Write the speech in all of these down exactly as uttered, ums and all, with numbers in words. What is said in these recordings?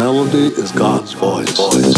Melody is God's voice. voice.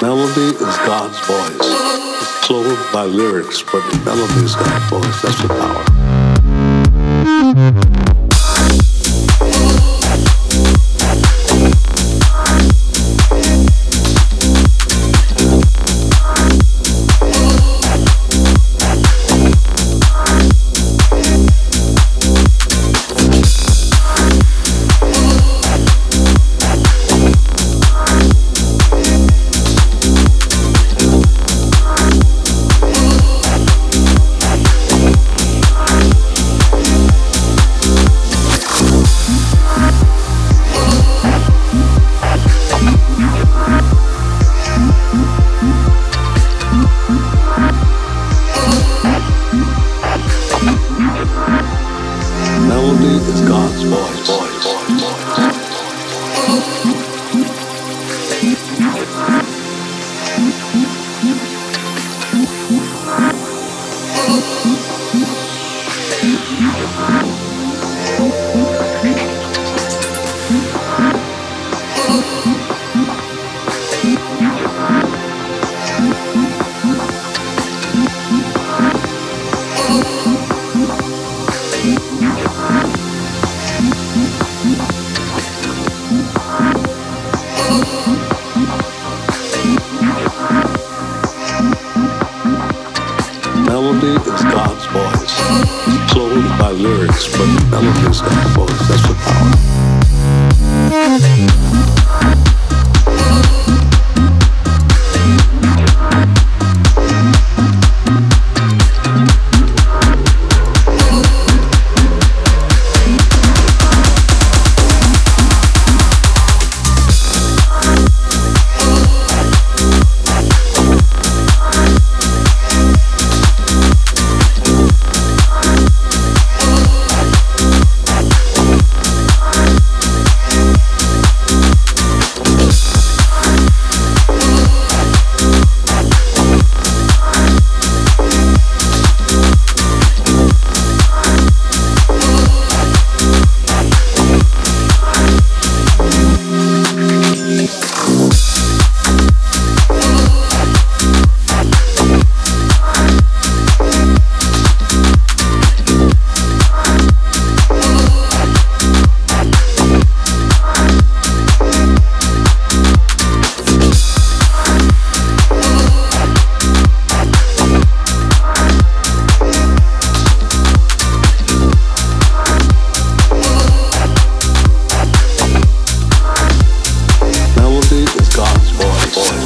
Melody is God's voice. It's clothed by lyrics, but melody is God's voice. That's the power. It's God's voice. voice, voice, Melody is God's voice. It's clothed by lyrics, but melody is God's voice. That's the power. God's voice.